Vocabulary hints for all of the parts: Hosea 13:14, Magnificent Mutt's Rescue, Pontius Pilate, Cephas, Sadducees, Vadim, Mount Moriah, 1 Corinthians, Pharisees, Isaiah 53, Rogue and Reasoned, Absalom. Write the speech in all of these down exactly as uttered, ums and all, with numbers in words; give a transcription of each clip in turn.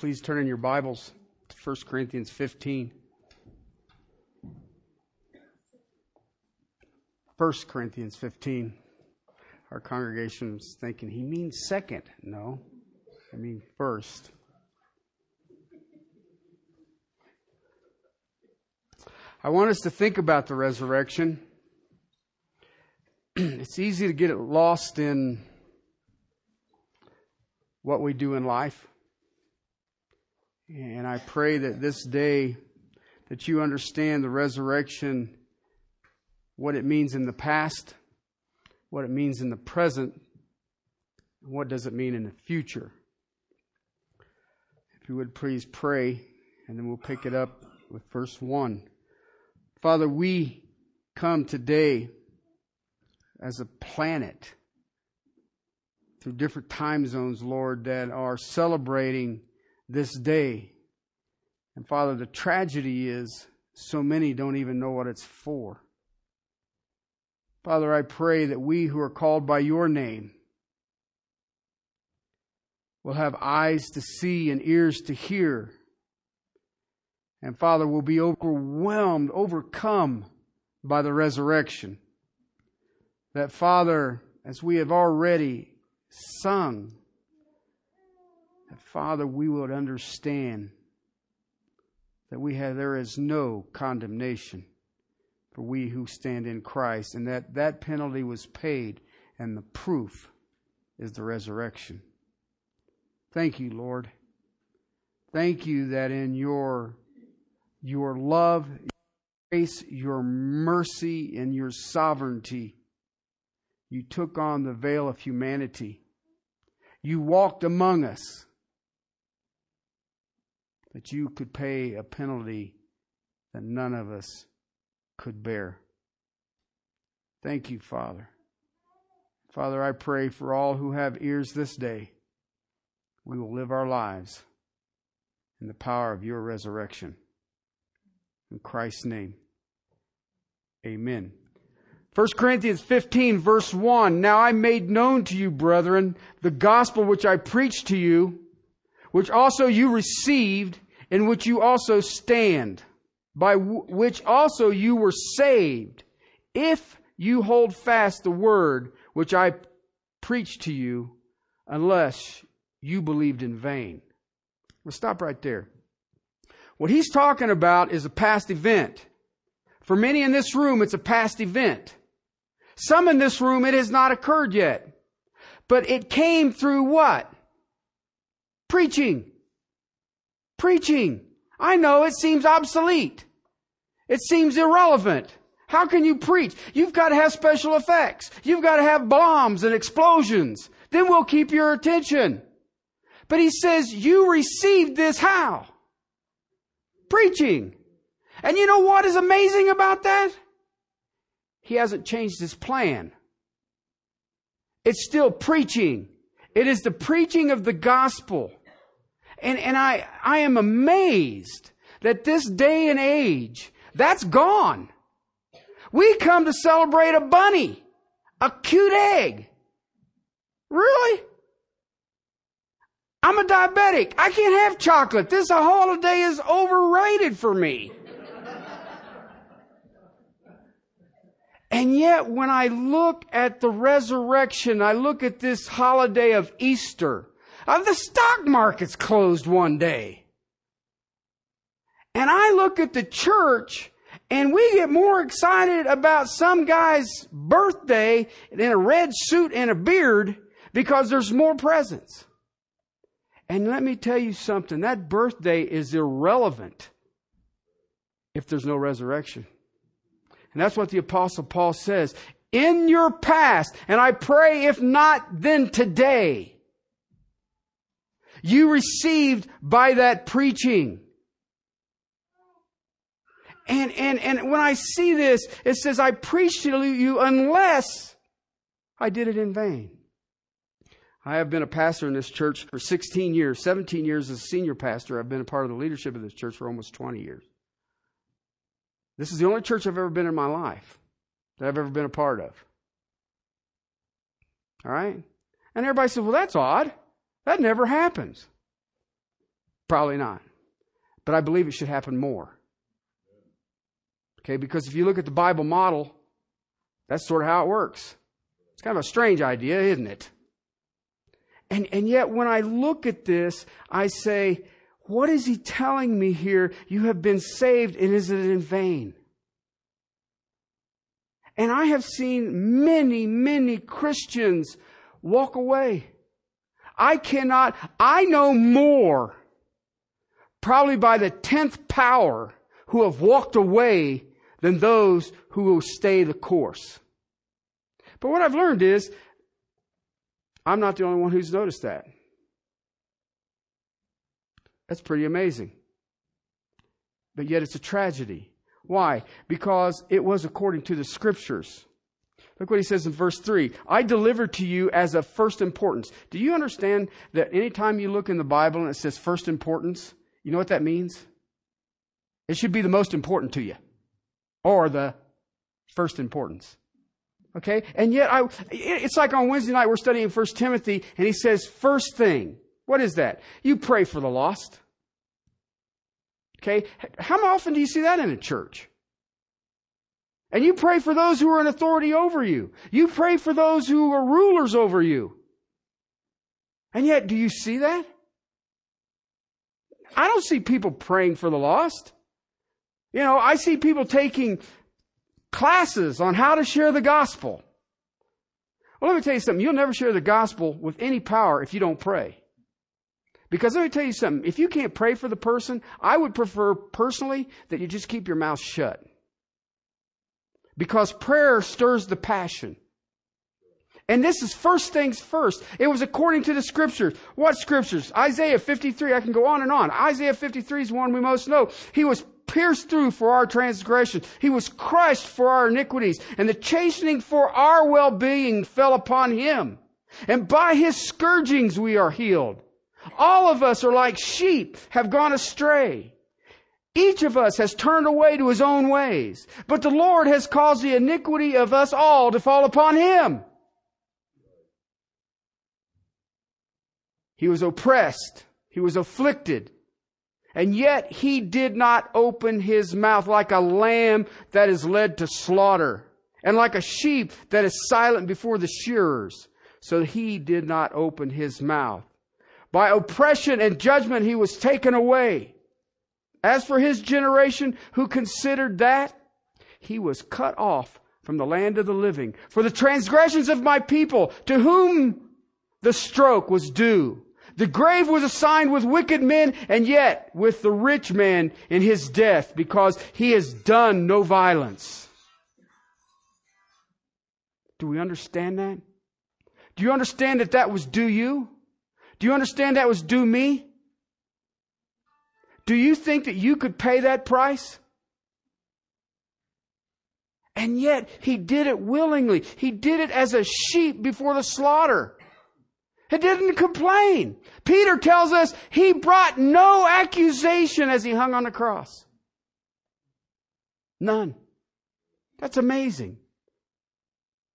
please turn in your Bibles to First Corinthians fifteen. First Corinthians fifteen. Our congregation's thinking, he means second. No, I mean first. I want us to think about the resurrection. It's easy to get lost in what we do in life. And I pray that this day that you understand the resurrection, what it means in the past, what it means in the present, and what does it mean in the future. If you would please pray, and then we'll pick it up with verse one. Father, we come today as a planet through different time zones, Lord, that are celebrating this day. And Father, the tragedy is so many don't even know what it's for. Father, I pray that we who are called by your name will have eyes to see and ears to hear. And Father, we'll be overwhelmed, overcome by the resurrection. That Father, as we have already sung, that Father, we would understand that we have there is no condemnation for we who stand in Christ, and that that penalty was paid, and the proof is the resurrection. Thank you, Lord. Thank you that in your Your love, your grace, your mercy, and your sovereignty, you took on the veil of humanity. You walked among us that you could pay a penalty that none of us could bear. Thank you, Father. Father, I pray for all who have ears this day, we will live our lives in the power of your resurrection. In Christ's name, amen. First Corinthians fifteen, verse one. Now I made known to you, brethren, the gospel which I preached to you, which also you received, in which you also stand, by w- which also you were saved, if you hold fast the word which I preached to you, unless you believed in vain. We'll stop right there. What he's talking about is a past event. For many in this room, it's a past event. Some in this room, it has not occurred yet. But it came through what? Preaching. Preaching. I know it seems obsolete. It seems irrelevant. How can you preach? You've got to have special effects. You've got to have bombs and explosions. Then we'll keep your attention. But he says, you received this how? Preaching. And you know what is amazing about that? He hasn't changed his plan. It's still preaching. It is the preaching of the gospel. And, and I, I am amazed that this day and age, that's gone. We come to celebrate a bunny, a cute egg. Really? I'm a diabetic. I can't have chocolate. This holiday is overrated for me. And yet, when I look at the resurrection, I look at this holiday of Easter. Uh, the stock market's closed one day. And I look at the church, and we get more excited about some guy's birthday in a red suit and a beard because there's more presents. And let me tell you something, that birthday is irrelevant if there's no resurrection. And that's what the Apostle Paul says. In your past, and I pray if not then today, you received by that preaching. And, and, and when I see this, it says, I preached to you unless I did it in vain. I have been a pastor in this church for sixteen years, seventeen years as a senior pastor. I've been a part of the leadership of this church for almost twenty years. This is the only church I've ever been in my life that I've ever been a part of. All right? And everybody says, well, that's odd. That never happens. Probably not. But I believe it should happen more. Okay, because if you look at the Bible model, that's sort of how it works. It's kind of a strange idea, isn't it? And and yet when I look at this, I say, what is he telling me here? You have been saved, and is it in vain? And I have seen many, many Christians walk away. I cannot, I know more, probably by the tenth power, who have walked away than those who will stay the course. But what I've learned is, I'm not the only one who's noticed that. That's pretty amazing. But yet it's a tragedy. Why? Because it was according to the Scriptures. Look what he says in verse three. I delivered to you as of first importance. Do you understand that anytime you look in the Bible and it says first importance, you know what that means? It should be the most important to you, or the first importance. Okay? And yet, I, it's like on Wednesday night, we're studying First Timothy, and he says, first thing. What is that? You pray for the lost. Okay? How often do you see that in a church? And you pray for those who are in authority over you. You pray for those who are rulers over you. And yet, do you see that? I don't see people praying for the lost. You know, I see people taking classes on how to share the gospel. Well, let me tell you something. You'll never share the gospel with any power if you don't pray. Because let me tell you something. If you can't pray for the person, I would prefer personally that you just keep your mouth shut. Because prayer stirs the passion. And this is first things first. It was according to the Scriptures. What Scriptures? Isaiah fifty-three. I can go on and on. Isaiah fifty-three is one we most know. He was pierced through for our transgressions. He was crushed for our iniquities. And the chastening for our well-being fell upon him. And by his scourgings we are healed. All of us are like sheep, have gone astray. Each of us has turned away to his own ways. But the Lord has caused the iniquity of us all to fall upon him. He was oppressed. He was afflicted. And yet he did not open his mouth, like a lamb that is led to slaughter, and like a sheep that is silent before the shearers. So he did not open his mouth. By oppression and judgment he was taken away. As for his generation who considered that, he was cut off from the land of the living. For the transgressions of my people, to whom the stroke was due. The grave was assigned with wicked men, and yet with the rich man in his death, because he has done no violence. Do we understand that? Do you understand that that was due you? Do you understand that was due me? Do you think that you could pay that price? And yet, he did it willingly. He did it as a sheep before the slaughter. He didn't complain. Peter tells us he brought no accusation as he hung on the cross. None. That's amazing.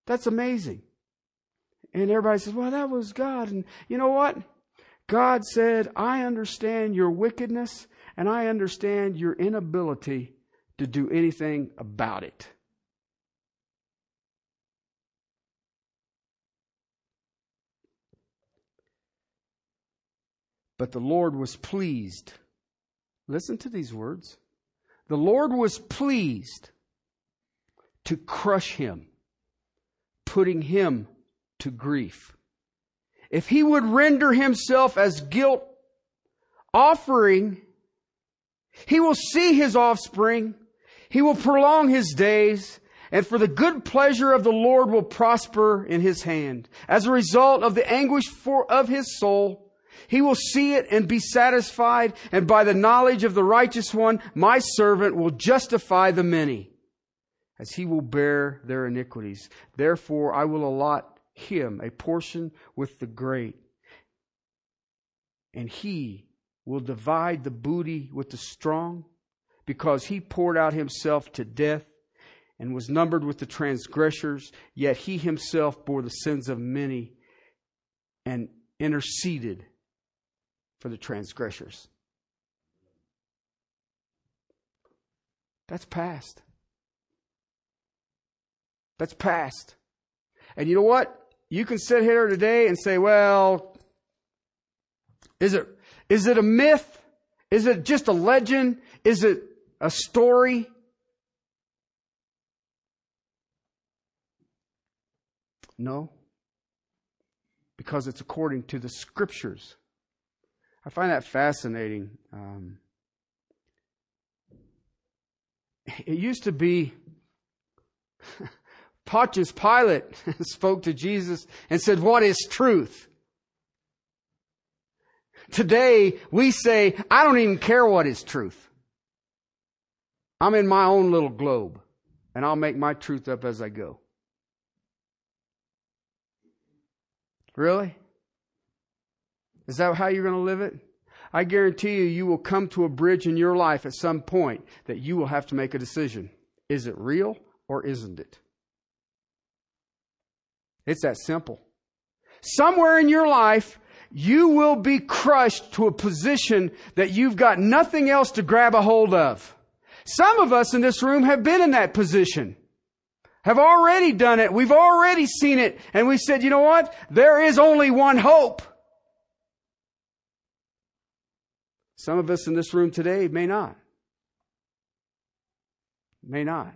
That's amazing. And everybody says, well, that was God. And you know what? God said, I understand your wickedness, and I understand your inability to do anything about it. But the Lord was pleased. Listen to these words. The Lord was pleased to crush him, putting him to grief. If he would render himself as guilt offering, he will see his offspring. He will prolong his days, and for the good pleasure of the Lord will prosper in his hand. As a result of the anguish for, of his soul, he will see it and be satisfied, and by the knowledge of the righteous one, my servant will justify the many, as he will bear their iniquities. Therefore, I will allot him a portion with the great, and he will divide the booty with the strong, because he poured out himself to death and was numbered with the transgressors, yet he himself bore the sins of many and interceded for the transgressors. That's past. That's past. And you know what? You can sit here today and say, well, is it is it a myth? Is it just a legend? Is it a story? No. Because it's according to the Scriptures. I find that fascinating. Um, it used to be... Pontius Pilate spoke to Jesus and said, "What is truth?" Today, we say, "I don't even care what is truth. I'm in my own little globe, and I'll make my truth up as I go." Really? Is that how you're going to live it? I guarantee you, you will come to a bridge in your life at some point that you will have to make a decision. Is it real or isn't it? It's that simple. Somewhere in your life, you will be crushed to a position that you've got nothing else to grab a hold of. Some of us in this room have been in that position, have already done it. We've already seen it. And we said, you know what? There is only one hope. Some of us in this room today may not. May not.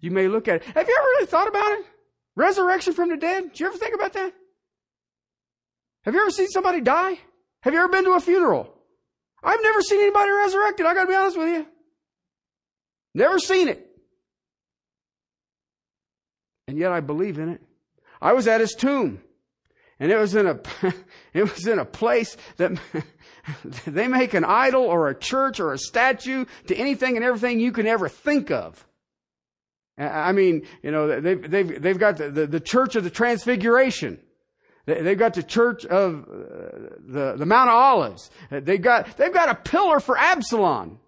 You may look at it. Have you ever really thought about it? Resurrection from the dead? Did you ever think about that? Have you ever seen somebody die? Have you ever been to a funeral? I've never seen anybody resurrected. I got to be honest with you. Never seen it. And yet I believe in it. I was at his tomb, and it was in a it was in a place that they make an idol or a church or a statue to anything and everything you can ever think of. I mean, you know, they've, they've, they've got the, the, the church of the Transfiguration. They've got the church of the, the Mount of Olives. They've got, they've got a pillar for Absalom.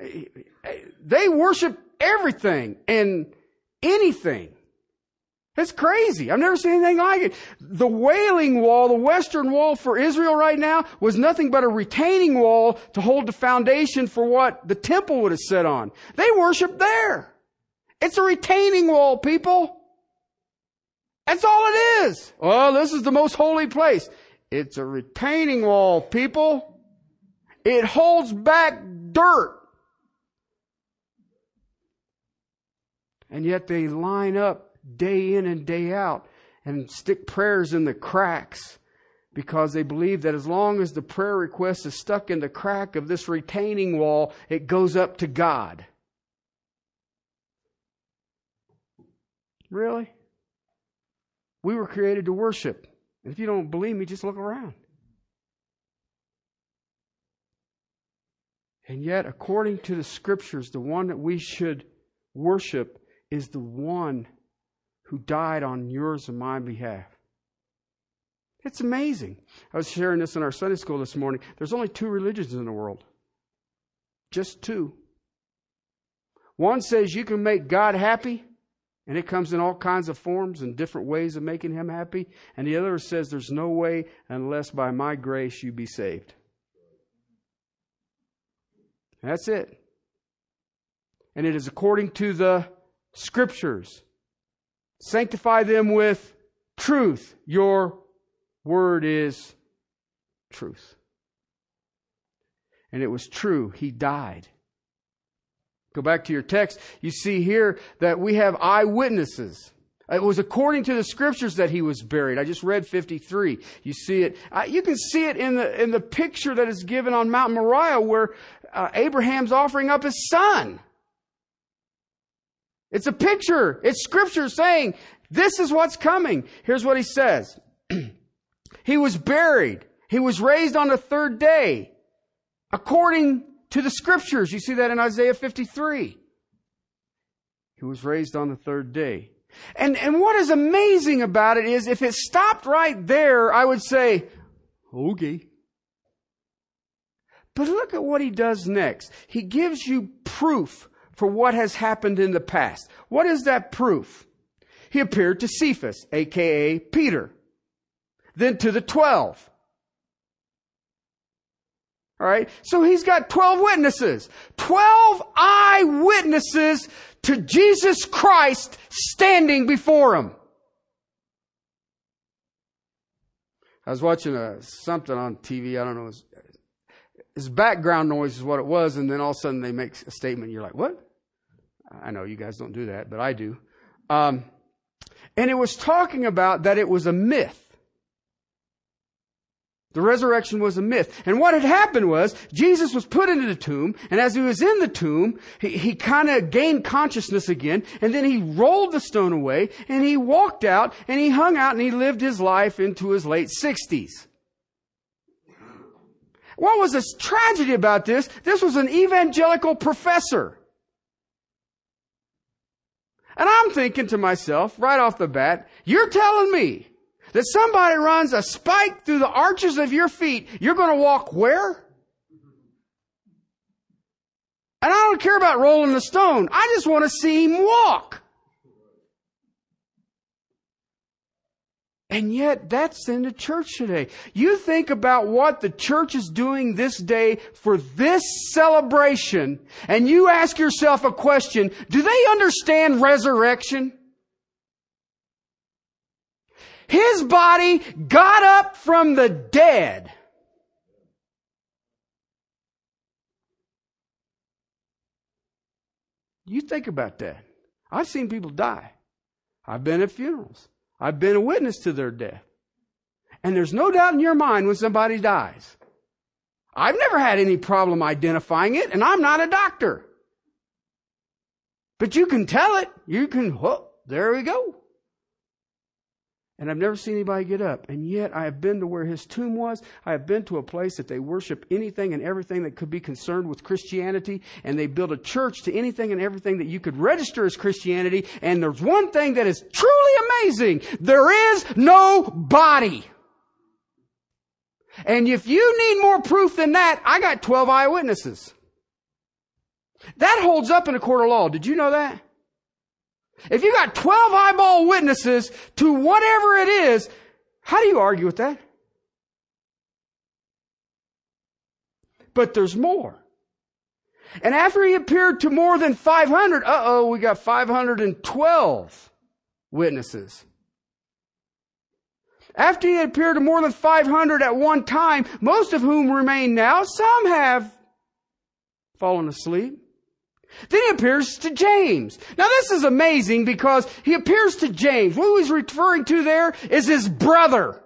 They worship everything and anything. It's crazy. I've never seen anything like it. The Wailing Wall, the Western Wall for Israel right now, was nothing but a retaining wall to hold the foundation for what the temple would have set on. They worship there. It's a retaining wall, people. That's all it is. Oh, this is the most holy place. It's a retaining wall, people. It holds back dirt. And yet they line up day in and day out and stick prayers in the cracks because they believe that as long as the prayer request is stuck in the crack of this retaining wall, it goes up to God. Really? We were created to worship. If you don't believe me, just look around. And yet, according to the Scriptures, the one that we should worship is the one who died on yours and my behalf. It's amazing. I was sharing this in our Sunday school this morning. There's only two religions in the world. Just two. One says you can make God happy, and it comes in all kinds of forms and different ways of making Him happy. And the other says there's no way unless by my grace you be saved. That's it. And it is according to the Scriptures. Sanctify them with truth. Your word is truth. And it was true. He died. Go back to your text. You see here that we have eyewitnesses. It was according to the Scriptures that He was buried. I just read fifty-three. You see it. Uh, you can see it in the in the picture that is given on Mount Moriah where uh, Abraham's offering up his son. It's a picture. It's Scripture saying, this is what's coming. Here's what He says. He was buried. He was raised on the third day. According to the Scriptures. You see that in Isaiah fifty-three. He was raised on the third day. And, and what is amazing about it is, if it stopped right there, I would say, okay. But look at what He does next. He gives you proof for what has happened in the past. What is that proof? He appeared to Cephas, a k a. Peter. Then to the twelve. All right. So he's got twelve witnesses, twelve eyewitnesses to Jesus Christ standing before him. I was watching a, something on T V. I don't know. It was, it's background noise is what it was. And then all of a sudden they make a statement. And you're like, what? I know you guys don't do that, but I do. Um, and it was talking about that it was a myth. The resurrection was a myth. And what had happened was Jesus was put into the tomb. And as he was in the tomb, he, he kind of gained consciousness again. And then he rolled the stone away and he walked out and he hung out and he lived his life into his late sixties. What was this tragedy about this? This was an evangelical professor. And I'm thinking to myself right off the bat, you're telling me that somebody runs a spike through the arches of your feet, you're going to walk where? And I don't care about rolling the stone. I just want to see him walk. And yet that's in the church today. You think about what the church is doing this day for this celebration, and you ask yourself a question, do they understand resurrection? His body got up from the dead. You think about that. I've seen people die. I've been at funerals. I've been a witness to their death. And there's no doubt in your mind when somebody dies. I've never had any problem identifying it, and I'm not a doctor. But you can tell it. You can, whoop, there we go. And I've never seen anybody get up. And yet I have been to where his tomb was. I have been to a place that they worship anything and everything that could be concerned with Christianity. And they build a church to anything and everything that you could register as Christianity. And there's one thing that is truly amazing. There is no body. And if you need more proof than that, I got twelve eyewitnesses. That holds up in a court of law. Did you know that? If you got twelve eyeball witnesses to whatever it is, how do you argue with that? But there's more. And after he appeared to more than five hundred, uh-oh, we got five hundred twelve witnesses. After he had appeared to more than five hundred at one time, most of whom remain now, some have fallen asleep. Then he appears to James. Now this is amazing because he appears to James. What he's referring to there is his brother.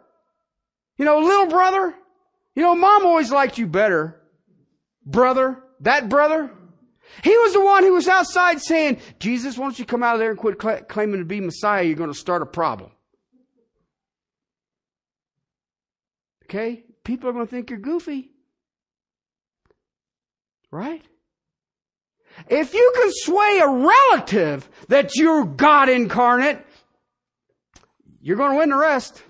You know, little brother. You know, mom always liked you better. Brother, that brother. He was the one who was outside saying, Jesus, why don't you come out of there and quit cl- claiming to be Messiah? You're going to start a problem. Okay? People are going to think you're goofy. Right? If you can sway a relative that you're God incarnate, you're going to win the rest.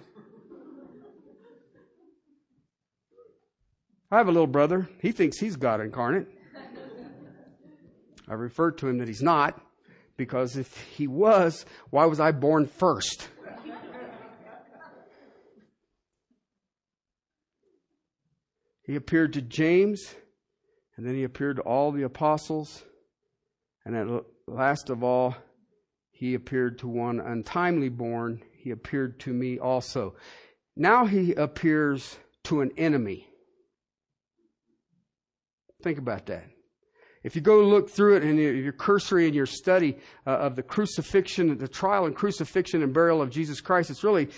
I have a little brother. He thinks he's God incarnate. I referred to him that he's not, because if he was, why was I born first? He appeared to James, and then he appeared to all the apostles. And at last of all, he appeared to one untimely born. He appeared to me also. Now he appears to an enemy. Think about that. If you go look through it and you're cursory in your study uh, of the crucifixion, the trial and crucifixion and burial of Jesus Christ, it's really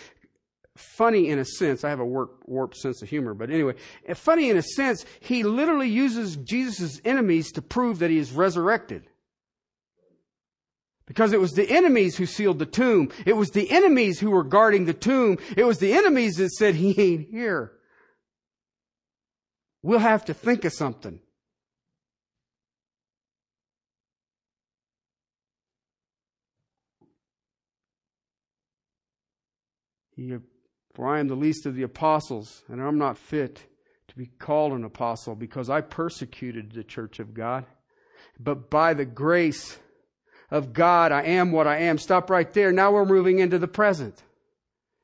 funny in a sense. I have a warped, warped sense of humor, but anyway, funny in a sense, he literally uses Jesus' enemies to prove that he is resurrected. Because it was the enemies who sealed the tomb. It was the enemies who were guarding the tomb. It was the enemies that said, he ain't here. We'll have to think of something. He, for I am the least of the apostles, and I'm not fit to be called an apostle, because I persecuted the church of God. But by the grace of God, I am what I am. Stop right there. Now we're moving into the present.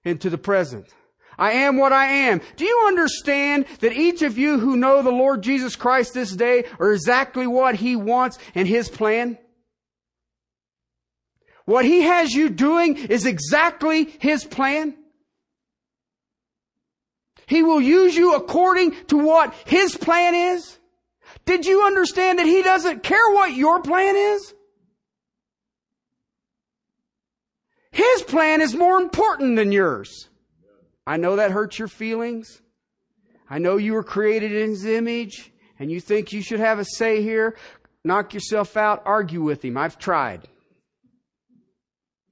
Into the present. I am what I am. Do you understand that each of you who know the Lord Jesus Christ this day are exactly what He wants in His plan? What He has you doing is exactly His plan. He will use you according to what His plan is. Did you understand that He doesn't care what your plan is? His plan is more important than yours. I know that hurts your feelings. I know you were created in His image and you think you should have a say here. Knock yourself out. Argue with Him. I've tried.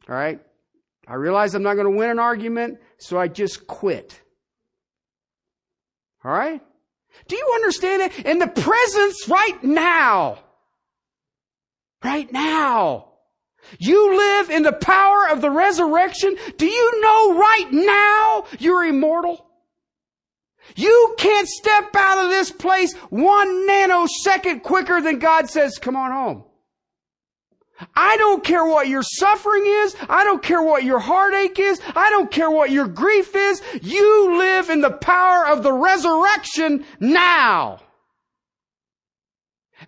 All right. I realize I'm not going to win an argument, so I just quit. All right. Do you understand it? In the presence right now. Right now. You live in the power of the resurrection. Do you know right now you're immortal? You can't step out of this place one nanosecond quicker than God says, come on home. I don't care what your suffering is. I don't care what your heartache is. I don't care what your grief is. You live in the power of the resurrection now.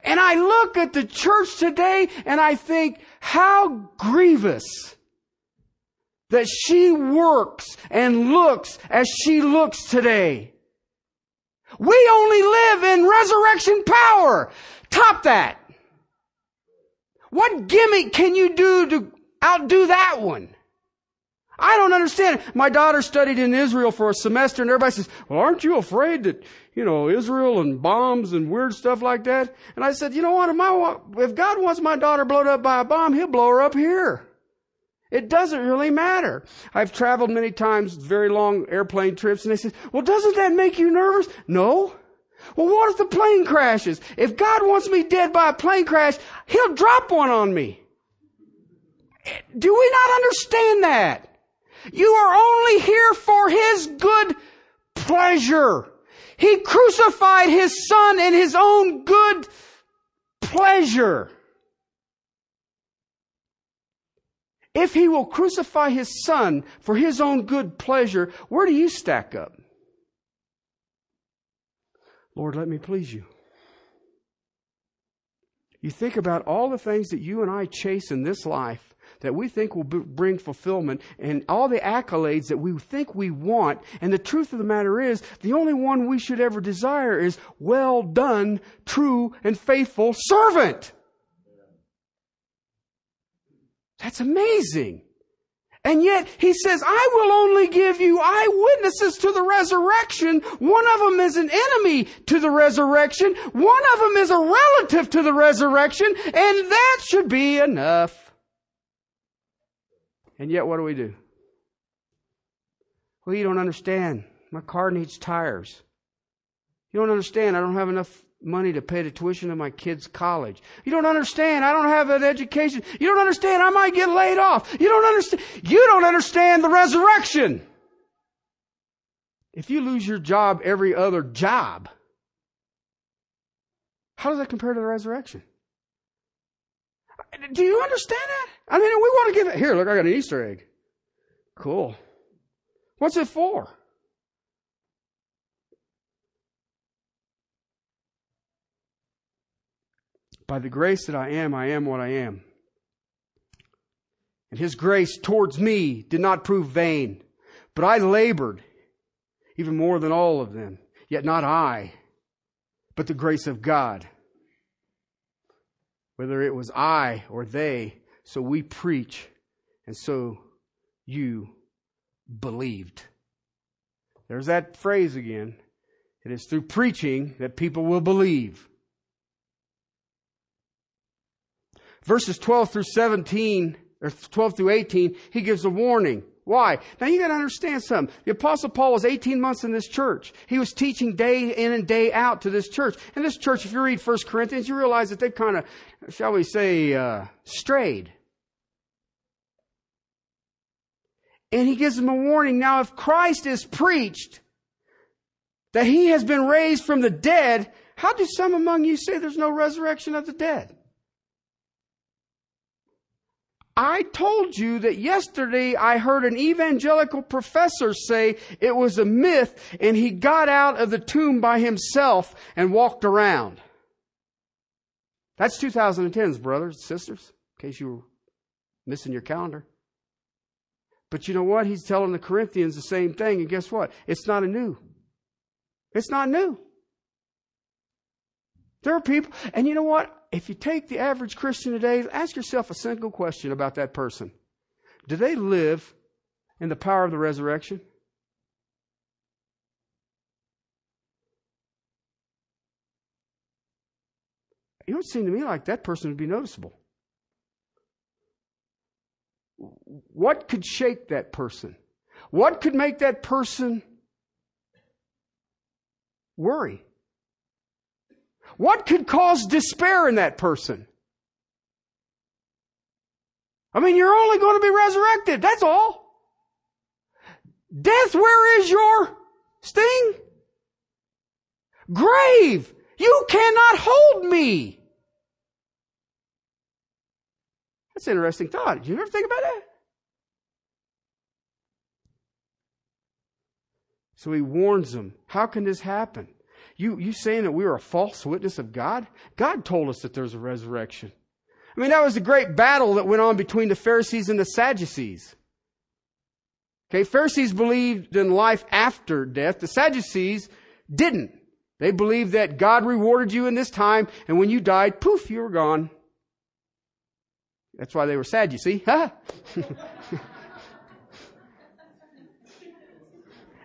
And I look at the church today and I think, how grievous that she works and looks as she looks today. We only live in resurrection power. Top that. What gimmick can you do to outdo that one? I don't understand. My daughter studied in Israel for a semester and everybody says, well, aren't you afraid that, you know, Israel and bombs and weird stuff like that? And I said, you know what? If, my, if God wants my daughter blown up by a bomb, He'll blow her up here. It doesn't really matter. I've traveled many times, very long airplane trips, and they said, well, doesn't that make you nervous? No. Well, what if the plane crashes? If God wants me dead by a plane crash, He'll drop one on me. Do we not understand that? You are only here for His good pleasure. He crucified His Son in His own good pleasure. If He will crucify His Son for His own good pleasure, where do you stack up? Lord, let me please you. You think about all the things that you and I chase in this life that we think will b- bring fulfillment and all the accolades that we think we want. And the truth of the matter is, the only one we should ever desire is, well done, true and faithful servant. That's amazing. And yet He says, I will only give you eyewitnesses to the resurrection. One of them is an enemy to the resurrection. One of them is a relative to the resurrection. And that should be enough. And yet, what do we do? Well, you don't understand. My car needs tires. You don't understand. I don't have enough money to pay the tuition of my kids' college. You don't understand. I don't have an education. You don't understand. I might get laid off. You don't understand. You don't understand the resurrection. If you lose your job, every other job, how does that compare to the resurrection? Do you understand that? I mean, we want to give it. Here, look, I got an Easter egg. Cool. What's it for? By the grace that I am, I am what I am. And His grace towards me did not prove vain, but I labored even more than all of them. Yet not I, but the grace of God. Whether it was I or they, so we preach, and so you believed. There's that phrase again. It is through preaching that people will believe. Verses twelve through seventeen, or twelve through eighteen, he gives a warning. Why? Now you got to understand something. The Apostle Paul was eighteen months in this church. He was teaching day in and day out to this church. And this church, if you read First Corinthians, you realize that they've kind of, shall we say, uh, strayed. And he gives them a warning. Now, if Christ is preached that He has been raised from the dead, how do some among you say there's no resurrection of the dead? I told you that yesterday I heard an evangelical professor say it was a myth and he got out of the tomb by himself and walked around. That's twenty tens, brothers and sisters, in case you were missing your calendar. But you know what? He's telling the Corinthians the same thing. And guess what? It's not a new. It's not new. There are people, and you know what? If you take the average Christian today, ask yourself a single question about that person. Do they live in the power of the resurrection? It would seem to me like that person would be noticeable. What could shake that person? What could make that person worry? What could cause despair in that person? I mean, you're only going to be resurrected. That's all. Death, where is your sting? Grave, you cannot hold me. That's an interesting thought. Did you ever think about that? So he warns them. How can this happen? You you saying that we are a false witness of God? God told us that there's a resurrection. I mean, that was the great battle that went on between the Pharisees and the Sadducees. Okay, Pharisees believed in life after death. The Sadducees didn't. They believed that God rewarded you in this time, and when you died, poof, you were gone. That's why they were sad, you see. Huh?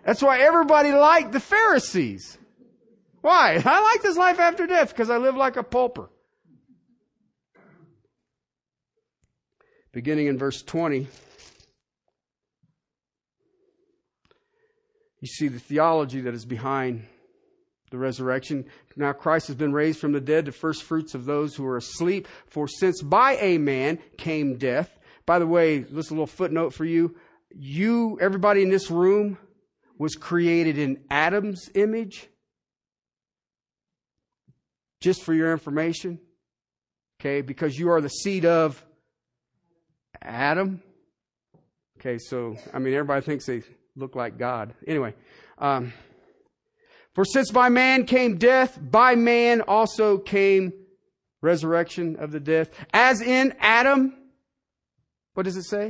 That's why everybody liked the Pharisees. Why? I like this life after death because I live like a pauper. Beginning in verse twenty, you see the theology that is behind the resurrection. Now Christ has been raised from the dead, the first fruits of those who are asleep. For since by a man came death. By the way, this is a little footnote for you. You, everybody in this room, was created in Adam's image. Just for your information, okay, because you are the seed of Adam. Okay, so, I mean, everybody thinks they look like God. Anyway, um, for since by man came death, by man also came resurrection of the dead. As in Adam, what does it say?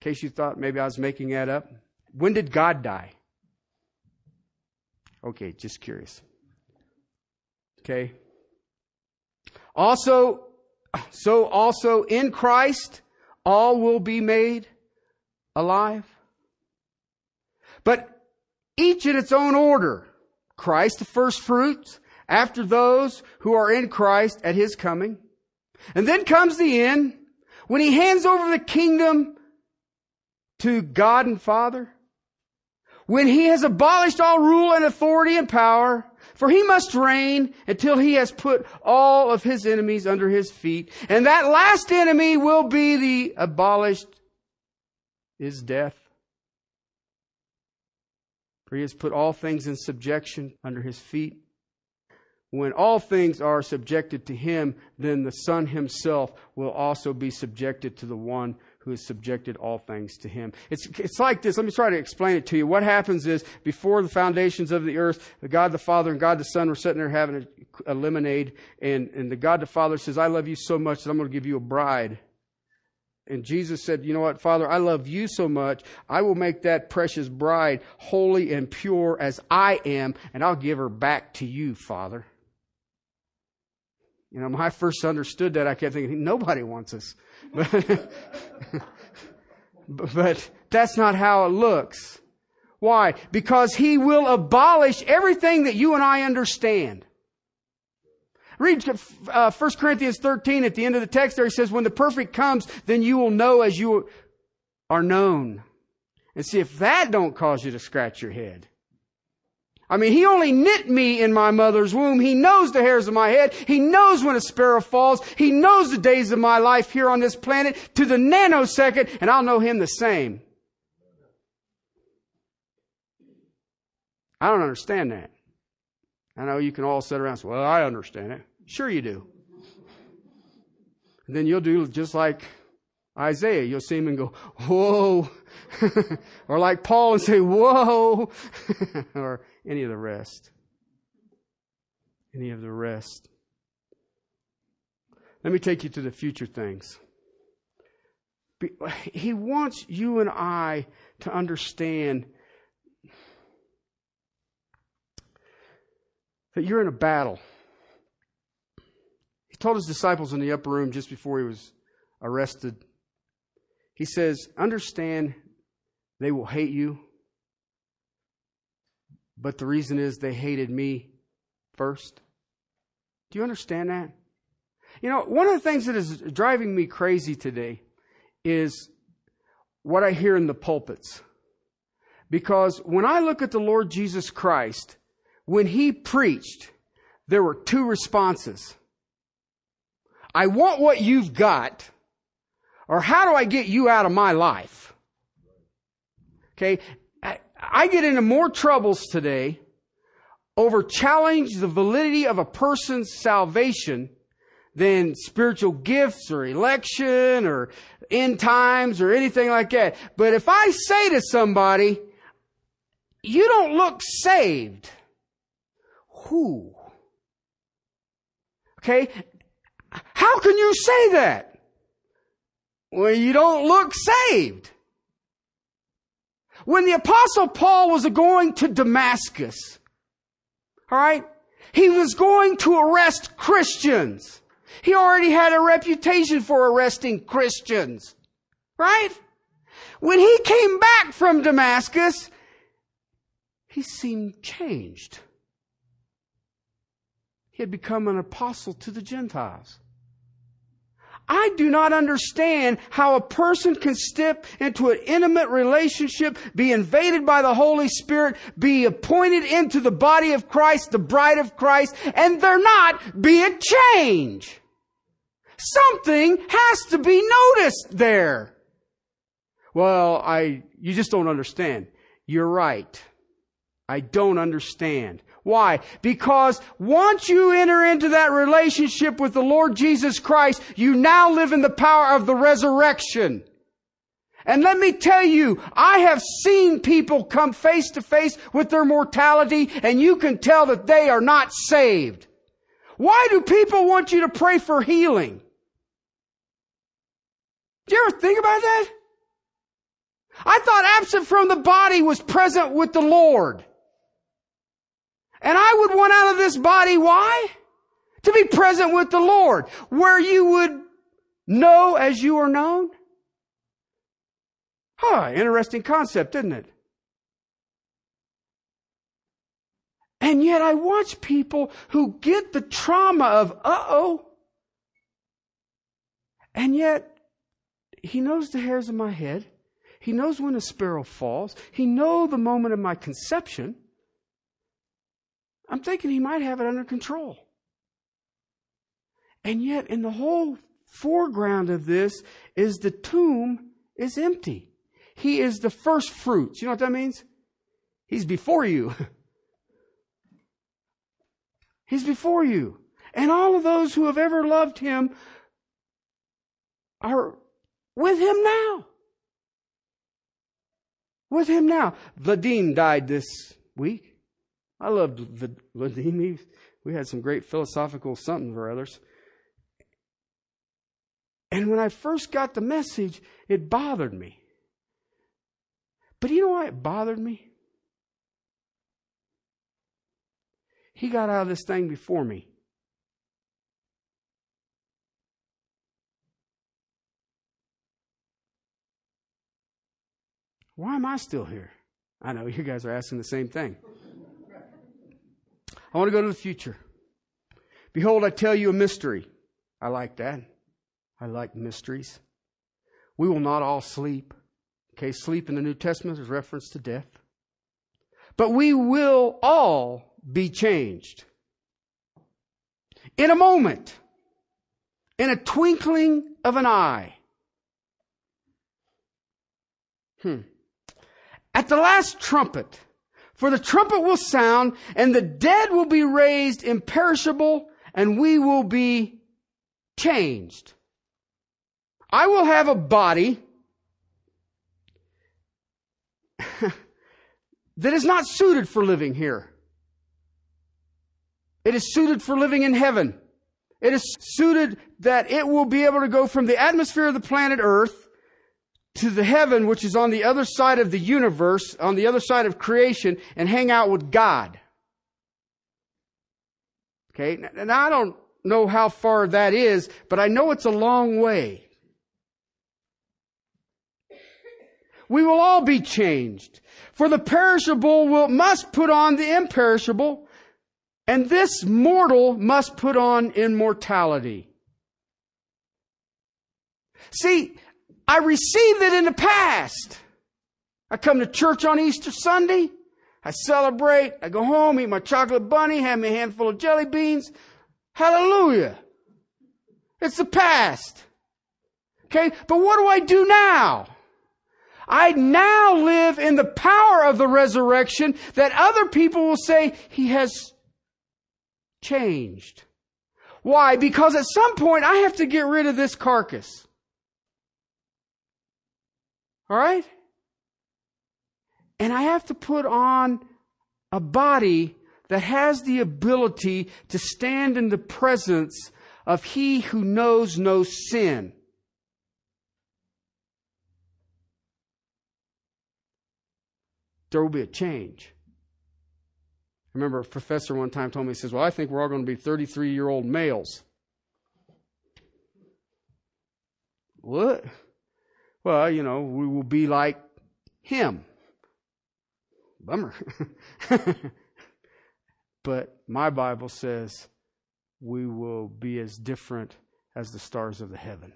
In case you thought maybe I was making that up. When did God die? Okay, just curious. Okay. Also, so also in Christ, all will be made alive. But each in its own order. Christ, the first fruits, after those who are in Christ at his coming. And then comes the end, when he hands over the kingdom to God and Father. When he has abolished all rule and authority and power. For he must reign until he has put all of his enemies under his feet. And that last enemy will be the abolished is death. For he has put all things in subjection under his feet. When all things are subjected to him, then the Son himself will also be subjected to the one who has subjected all things to him. It's it's like this. Let me try to explain it to you. What happens is, before the foundations of the earth, God the Father and God the Son were sitting there having a, a lemonade, and, and the God the Father says, I love you so much that I'm going to give you a bride. And Jesus said, you know what, Father, I love you so much, I will make that precious bride holy and pure as I am, and I'll give her back to you, Father. You know, when I first understood that, I kept thinking, nobody wants us. But, but that's not how it looks. Why? Because he will abolish everything that you and I understand. Read uh, First Corinthians thirteen at the end of the text there. He says, when the perfect comes, then you will know as you are known. And see, if that don't cause you to scratch your head. I mean, he only knit me in my mother's womb. He knows the hairs of my head. He knows when a sparrow falls. He knows the days of my life here on this planet to the nanosecond, and I'll know him the same. I don't understand that. I know you can all sit around and say, well, I understand it. Sure you do. And then you'll do just like Isaiah. You'll see him and go, whoa. Or like Paul and say, whoa. Or any of the rest. Any of the rest. Let me take you to the future things. He wants you and I to understand that you're in a battle. He told his disciples in the upper room just before he was arrested. He says, understand they will hate you. But the reason is they hated me first. Do you understand that? You know, one of the things that is driving me crazy today is what I hear in the pulpits. Because when I look at the Lord Jesus Christ, when he preached, there were two responses. I want what you've got, or how do I get you out of my life? Okay, I get into more troubles today over challenging the validity of a person's salvation than spiritual gifts or election or end times or anything like that. But if I say to somebody, you don't look saved. Who? Okay. How can you say that? Well, you don't look saved. When the Apostle Paul was going to Damascus, all right, he was going to arrest Christians. He already had a reputation for arresting Christians, right? When he came back from Damascus, he seemed changed. He had become an apostle to the Gentiles. I do not understand how a person can step into an intimate relationship, be invaded by the Holy Spirit, be appointed into the body of Christ, the bride of Christ, and there not be a change. Something has to be noticed there. Well, I, you just don't understand. You're right. I don't understand. Why? Because once you enter into that relationship with the Lord Jesus Christ, you now live in the power of the resurrection. And let me tell you, I have seen people come face to face with their mortality, and you can tell that they are not saved. Why do people want you to pray for healing? Do you ever think about that? I thought absent from the body was present with the Lord. And I would want out of this body, why? To be present with the Lord, where you would know as you are known. Huh, interesting concept, isn't it? And yet I watch people who get the trauma of, uh-oh. And yet, he knows the hairs of my head. He knows when a sparrow falls. He knows the moment of my conception. I'm thinking he might have it under control. And yet in the whole foreground of this is the tomb is empty. He is the first fruits. You know what that means? He's before you. He's before you. And all of those who have ever loved him are with him now. With him now. Vadim died this week. I loved Vadim. We had some great philosophical something or others. And when I first got the message, it bothered me. But you know why it bothered me? He got out of this thing before me. Why am I still here? I know you guys are asking the same thing. I want to go to the future. Behold, I tell you a mystery. I like that. I like mysteries. We will not all sleep. Okay, sleep in the New Testament is reference to death. But we will all be changed. In a moment. In a twinkling of an eye. Hmm. At the last trumpet. For the trumpet will sound, and the dead will be raised imperishable, and we will be changed. I will have a body that is not suited for living here. It is suited for living in heaven. It is suited that it will be able to go from the atmosphere of the planet Earth to the heaven, which is on the other side of the universe, on the other side of creation, and hang out with God. Okay, now I don't know how far that is, but I know it's a long way. We will all be changed. For the perishable will, must put on the imperishable, and this mortal must put on immortality. See, I received it in the past. I come to church on Easter Sunday. I celebrate. I go home, eat my chocolate bunny, have me a handful of jelly beans. Hallelujah. It's the past. Okay, but what do I do now? I now live in the power of the resurrection that other people will say he has changed. Why? Because at some point I have to get rid of this carcass. All right? And I have to put on a body that has the ability to stand in the presence of he who knows no sin. There will be a change. I remember a professor one time told me, he says, well, I think we're all going to be thirty-three-year-old males. What? Well, you know, we will be like him. Bummer. But my Bible says we will be as different as the stars of the heaven.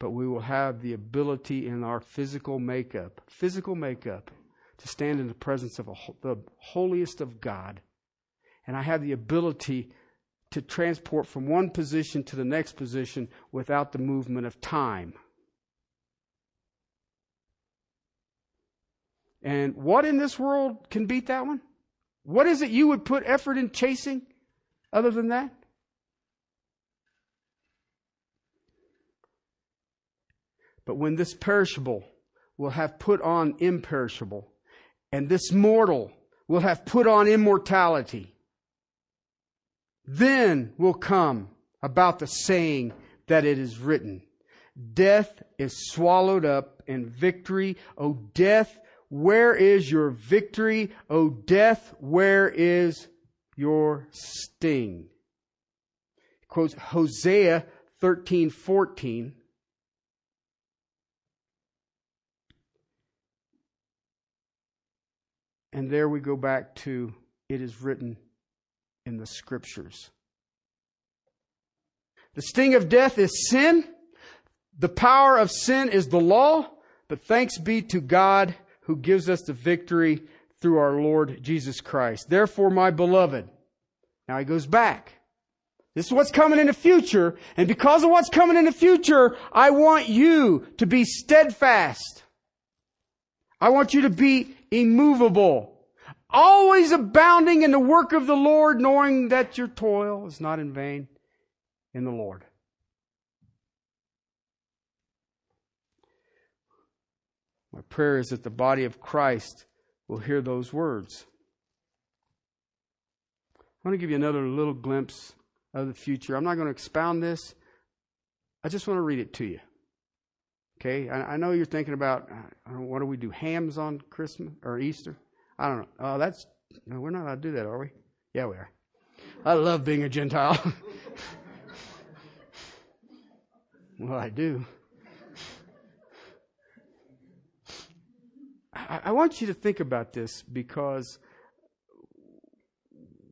But we will have the ability in our physical makeup, physical makeup, to stand in the presence of a, the holiest of God. And I have the ability to transport from one position to the next position without the movement of time. And what in this world can beat that one? What is it you would put effort in chasing other than that? But when this perishable will have put on imperishable, and this mortal will have put on immortality, then will come about the saying that it is written, death is swallowed up in victory. O death, where is your victory? O death, where is your sting? Quotes Hosea thirteen fourteen. And there we go back to, it is written in the Scriptures. The sting of death is sin. The power of sin is the law. But thanks be to God who gives us the victory through our Lord Jesus Christ. Therefore, my beloved. Now he goes back. This is what's coming in the future. And because of what's coming in the future, I want you to be steadfast. I want you to be immovable, always abounding in the work of the Lord, knowing that your toil is not in vain in the Lord. My prayer is that the body of Christ will hear those words. I want to give you another little glimpse of the future. I'm not going to expound this. I just want to read it to you. Okay, I know you're thinking about, what do we do, hams on Christmas or Easter? I don't know. Oh, that's, no, we're not allowed to do that, are we? Yeah, we are. I love being a Gentile. Well, I do. I, I want you to think about this because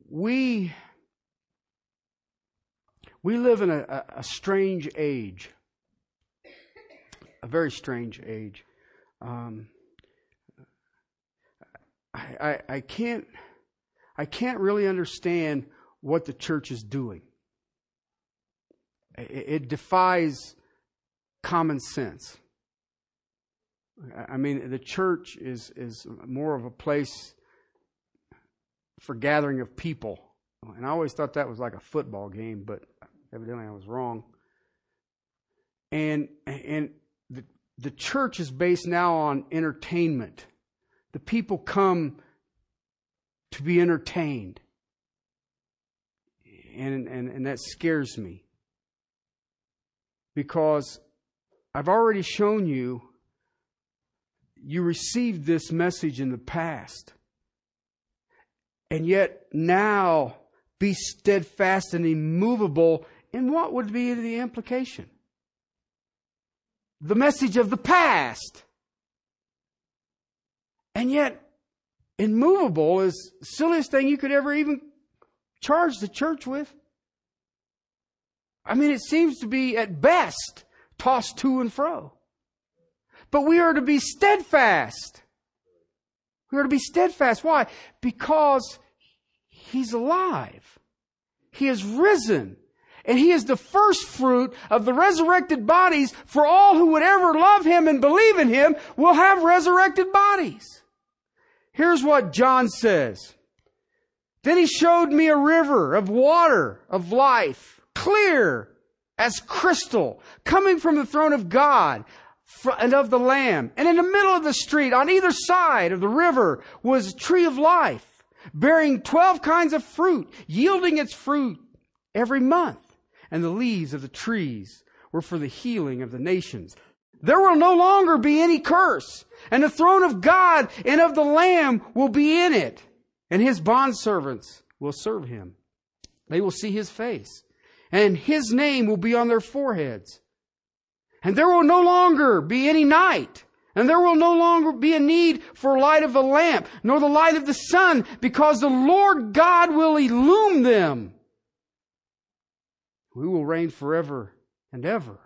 we, we live in a, a strange age. A very strange age. Um, I, I, I can't. I can't really understand what the church is doing. It, it defies common sense. I mean, the church is is more of a place for gathering of people, and I always thought that was like a football game, but evidently I was wrong. And and the, the church is based now on entertainment. The people come to be entertained. And, and, and that scares me. Because I've already shown you, you received this message in the past. And yet now be steadfast and immovable. And what would be the implication? The message of the past. And yet immovable is the silliest thing you could ever even charge the church with. I mean, it seems to be at best tossed to and fro. But we are to be steadfast. We are to be steadfast. Why? Because He's alive. He is risen. And He is the first fruit of the resurrected bodies, for all who would ever love Him and believe in Him will have resurrected bodies. Here's what John says. Then He showed me a river of water of life, clear as crystal, coming from the throne of God and of the Lamb. And in the middle of the street, on either side of the river, was a tree of life, bearing twelve kinds of fruit, yielding its fruit every month. And the leaves of the trees were for the healing of the nations. There will no longer be any curse, and the throne of God and of the Lamb will be in it, and His bondservants will serve Him. They will see His face, and His name will be on their foreheads. And there will no longer be any night, and there will no longer be a need for light of a lamp, nor the light of the sun, because the Lord God will illume them. We will reign forever and ever.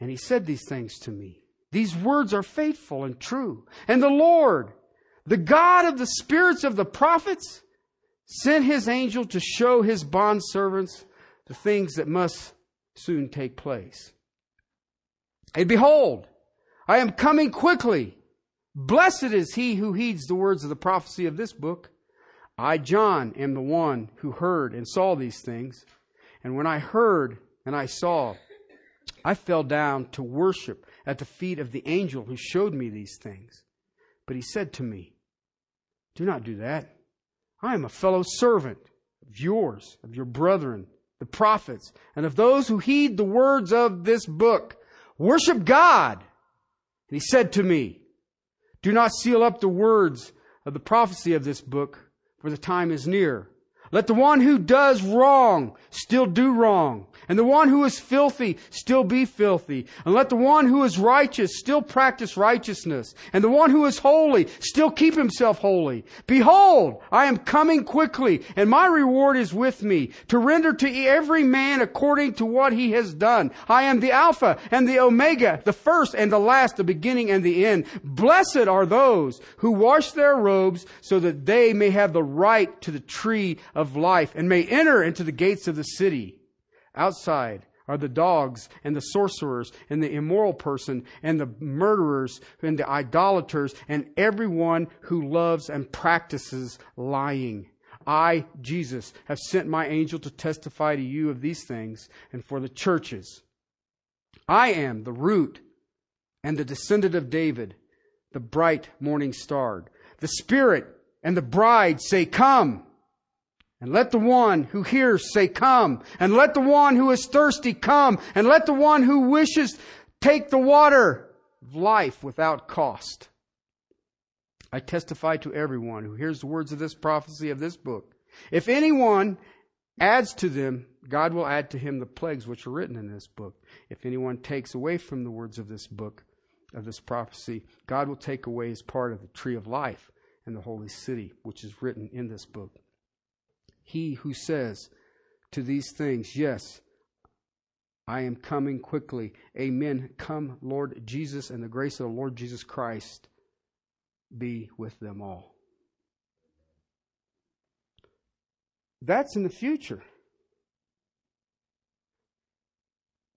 And He said these things to me. These words are faithful and true. And the Lord, the God of the spirits of the prophets, sent His angel to show His bondservants the things that must soon take place. And behold, I am coming quickly. Blessed is he who heeds the words of the prophecy of this book. I, John, am the one who heard and saw these things. And when I heard and I saw, I fell down to worship at the feet of the angel who showed me these things. But he said to me, do not do that. I am a fellow servant of yours, of your brethren, the prophets, and of those who heed the words of this book. Worship God. And he said to me, do not seal up the words of the prophecy of this book, for the time is near. Let the one who does wrong still do wrong, and the one who is filthy still be filthy. And let the one who is righteous still practice righteousness, and the one who is holy still keep himself holy. Behold, I am coming quickly, and my reward is with me, to render to every man according to what he has done. I am the Alpha and the Omega, the first and the last, the beginning and the end. Blessed are those who wash their robes, so that they may have the right to the tree of life and may enter into the gates of the city. Outside are the dogs and the sorcerers and the immoral person and the murderers and the idolaters and everyone who loves and practices lying. I, Jesus, have sent my angel to testify to you of these things and for the churches. I am the root and the descendant of David, the bright morning star. The Spirit and the bride say, come. And let the one who hears say, come. And let the one who is thirsty come. And let the one who wishes take the water of life without cost. I testify to everyone who hears the words of this prophecy of this book. If anyone adds to them, God will add to him the plagues which are written in this book. If anyone takes away from the words of this book, of this prophecy, God will take away his part of the tree of life and the holy city, which is written in this book. He who says to these things, yes, I am coming quickly. Amen. Come, Lord Jesus, and the grace of the Lord Jesus Christ be with them all. That's in the future.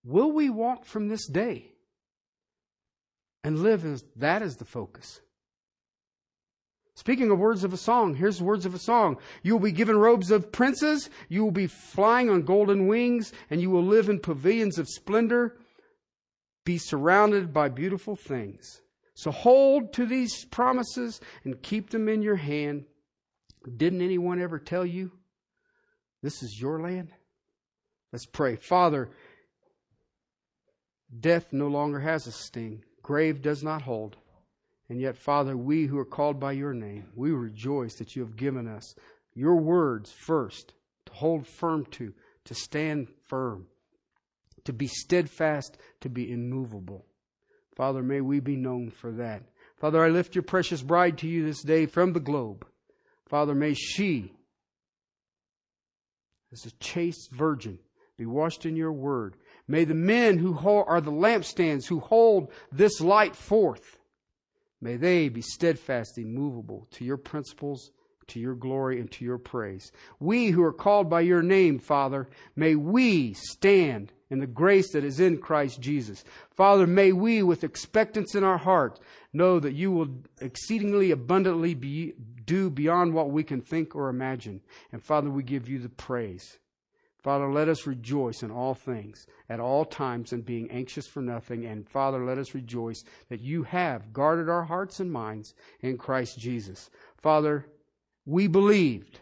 Will we walk from this day and live as that is the focus? Speaking of words of a song, here's words of a song. You will be given robes of princes. You will be flying on golden wings, and you will live in pavilions of splendor. Be surrounded by beautiful things. So hold to these promises and keep them in your hand. Didn't anyone ever tell you this is your land? Let's pray. Father, death no longer has a sting. Grave does not hold. And yet, Father, we who are called by your name, we rejoice that you have given us your words first to hold firm to, to stand firm, to be steadfast, to be immovable. Father, may we be known for that. Father, I lift your precious bride to you this day from the globe. Father, may she, as a chaste virgin, be washed in your word. May the men who hold, are the lampstands who hold this light forth, may they be steadfast, immovable to your principles, to your glory, and to your praise. We who are called by your name, Father, may we stand in the grace that is in Christ Jesus. Father, may we with expectance in our heart know that you will exceedingly abundantly be, do beyond what we can think or imagine. And Father, we give you the praise. Father, let us rejoice in all things at all times and being anxious for nothing. And Father, let us rejoice that you have guarded our hearts and minds in Christ Jesus. Father, we believed.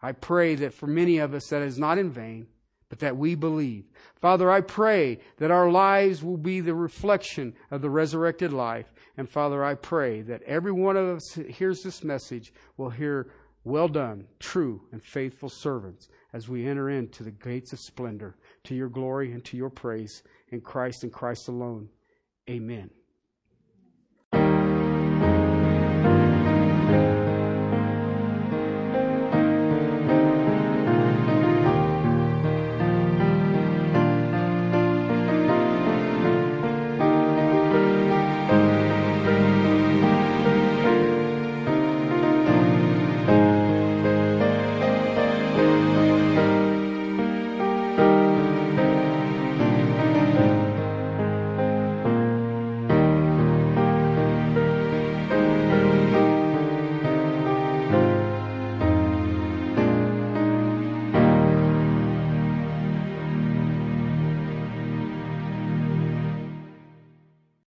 I pray that for many of us that is not in vain, but that we believe. Father, I pray that our lives will be the reflection of the resurrected life. And Father, I pray that every one of us who hears this message will hear, "Well done, true and faithful servants," as we enter into the gates of splendor, to your glory and to your praise, in Christ and Christ alone. Amen.